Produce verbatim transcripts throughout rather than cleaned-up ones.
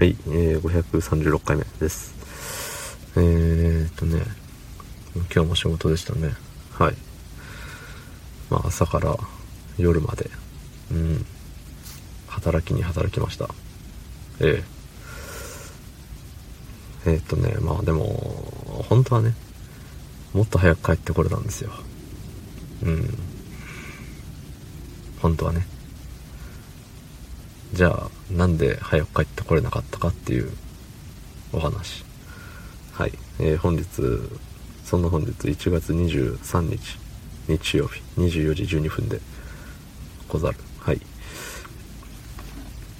はい、えー、ごひゃくさんじゅうろっかいめです。えーっとね、今日も仕事でしたね。はい。まあ朝から夜まで、うん、働きに働きました。えー、えーっとね、まあでも本当はね、もっと早く帰ってこれたんですよ。うん、本当はね。じゃあなんで早く帰ってこれなかったかっていうお話。はい、えー、本日その本日いちがつにじゅうさんにち日曜日にじゅうよじじゅうにふんでござる。はい。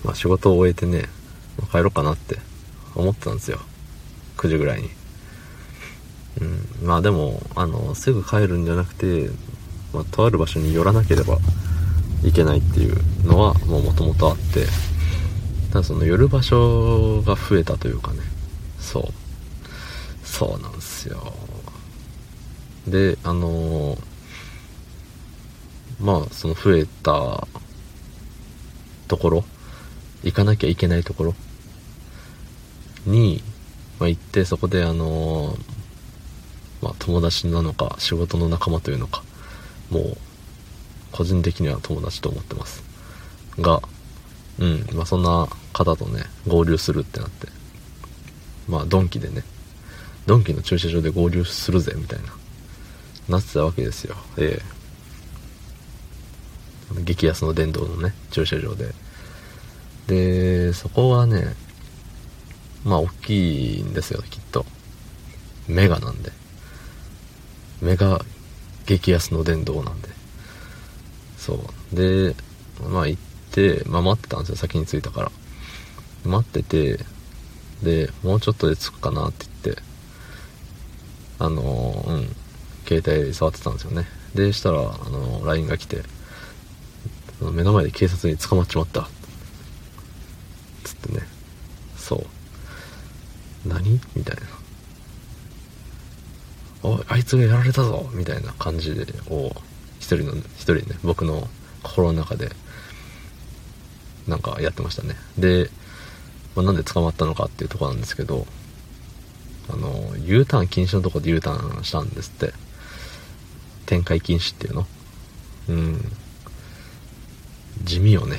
まあ仕事を終えてね、帰ろうかなって思ってたんですよ。くじぐらいに。うん。まあでもあのすぐ帰るんじゃなくて、まあ、とある場所に寄らなければいけないっていうのはもう元々あって、ただその寄る場所が増えたというかね、そうそうなんですよ。であのー、まあその増えたところ、行かなきゃいけないところに、まあ、行って、そこであのー、まあ友達なのか仕事の仲間というのか、もう個人的には友達と思ってますが、うん、まあそんな方とね合流するってなって、まあドンキでね、ドンキの駐車場で合流するぜみたいななってたわけですよ。えー、激安の電動のね駐車場で、でそこはね、まあ大きいんですよ、きっとメガなんで、メガ激安の電動なんで。そうで、まあ行って、まあ、待ってたんですよ、先に着いたから。待ってて、でもうちょっとで着くかなって言って、あのー、うん携帯触ってたんですよね。でしたら、あのー、ライン が来て、目の前で警察に捕まっちまったつってね。そう何みたいな、おあいつがやられたぞみたいな感じで、お一人の一人ね僕の心の中でなんかやってましたね。で、まあ、なんで捕まったのかっていうところなんですけど、あの U ターン禁止のところで U ターンしたんですって、展開禁止っていうの。うん、地味よね、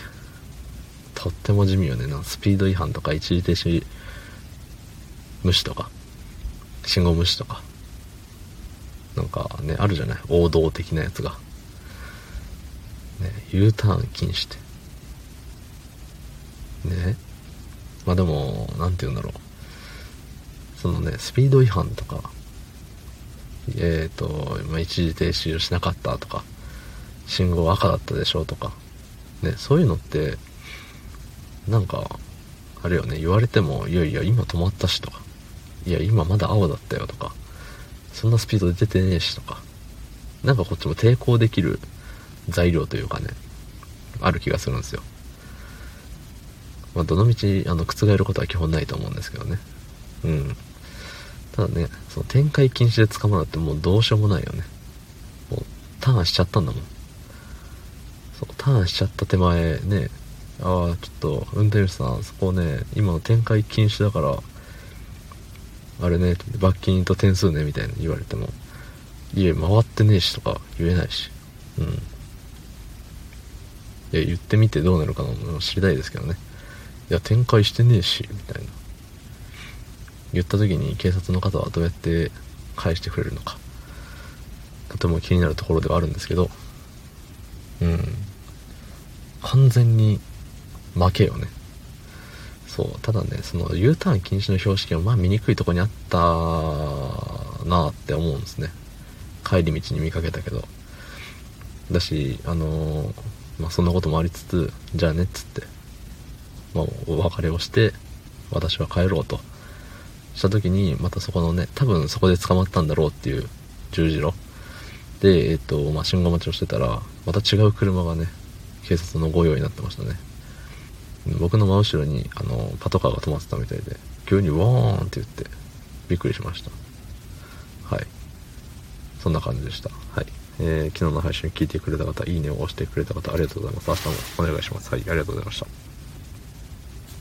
とっても地味よね。なんスピード違反とか一時停止無視とか信号無視とかなんかねあるじゃない、王道的なやつがね、 U ターン禁止ってね。まあでもなんて言うんだろう、そのねスピード違反とか、えっと、まあ、一時停止をしなかったとか、信号赤だったでしょとかね、そういうのってなんかあれよね、言われてもいやいや今止まったしとか、いや今まだ青だったよとか、そんなスピード出てねえしとか、なんかこっちも抵抗できる材料というかね、ある気がするんですよ。まあどの道あの覆ることは基本ないと思うんですけどね。うん。ただね、その展開禁止で捕まるってもうどうしようもないよね。もうターンしちゃったんだもん。そうターンしちゃった手前ね、ああちょっと運転手さんそこね今の展開禁止だから。あれね罰金と点数ねみたいな言われても、いや回ってねえしとか言えないし、うん、いや言ってみてどうなるかの知りたいですけどね。いや展開してねえしみたいな言った時に警察の方はどうやって返してくれるのかとても気になるところではあるんですけど、うん完全に負けよね。そう、ただねその U ターン禁止の標識はまあ見にくいとこにあったなって思うんですね。帰り道に見かけたけど、だしあのー、まあそんなこともありつつ、じゃあねっつって、まあ、お別れをして私は帰ろうとした時に、またそこのね多分そこで捕まったんだろうっていう十字路で、えっとまあ信号待ちをしてたら、また違う車がね警察の御用になってましたね。僕の真後ろにあのパトカーが止まってたみたいで、急にワーンって言ってびっくりしました。はい、そんな感じでした。はい、えー、昨日の配信聞いてくれた方、いいねを押してくれた方ありがとうございます。明日もお願いします。はい、ありがとうございました。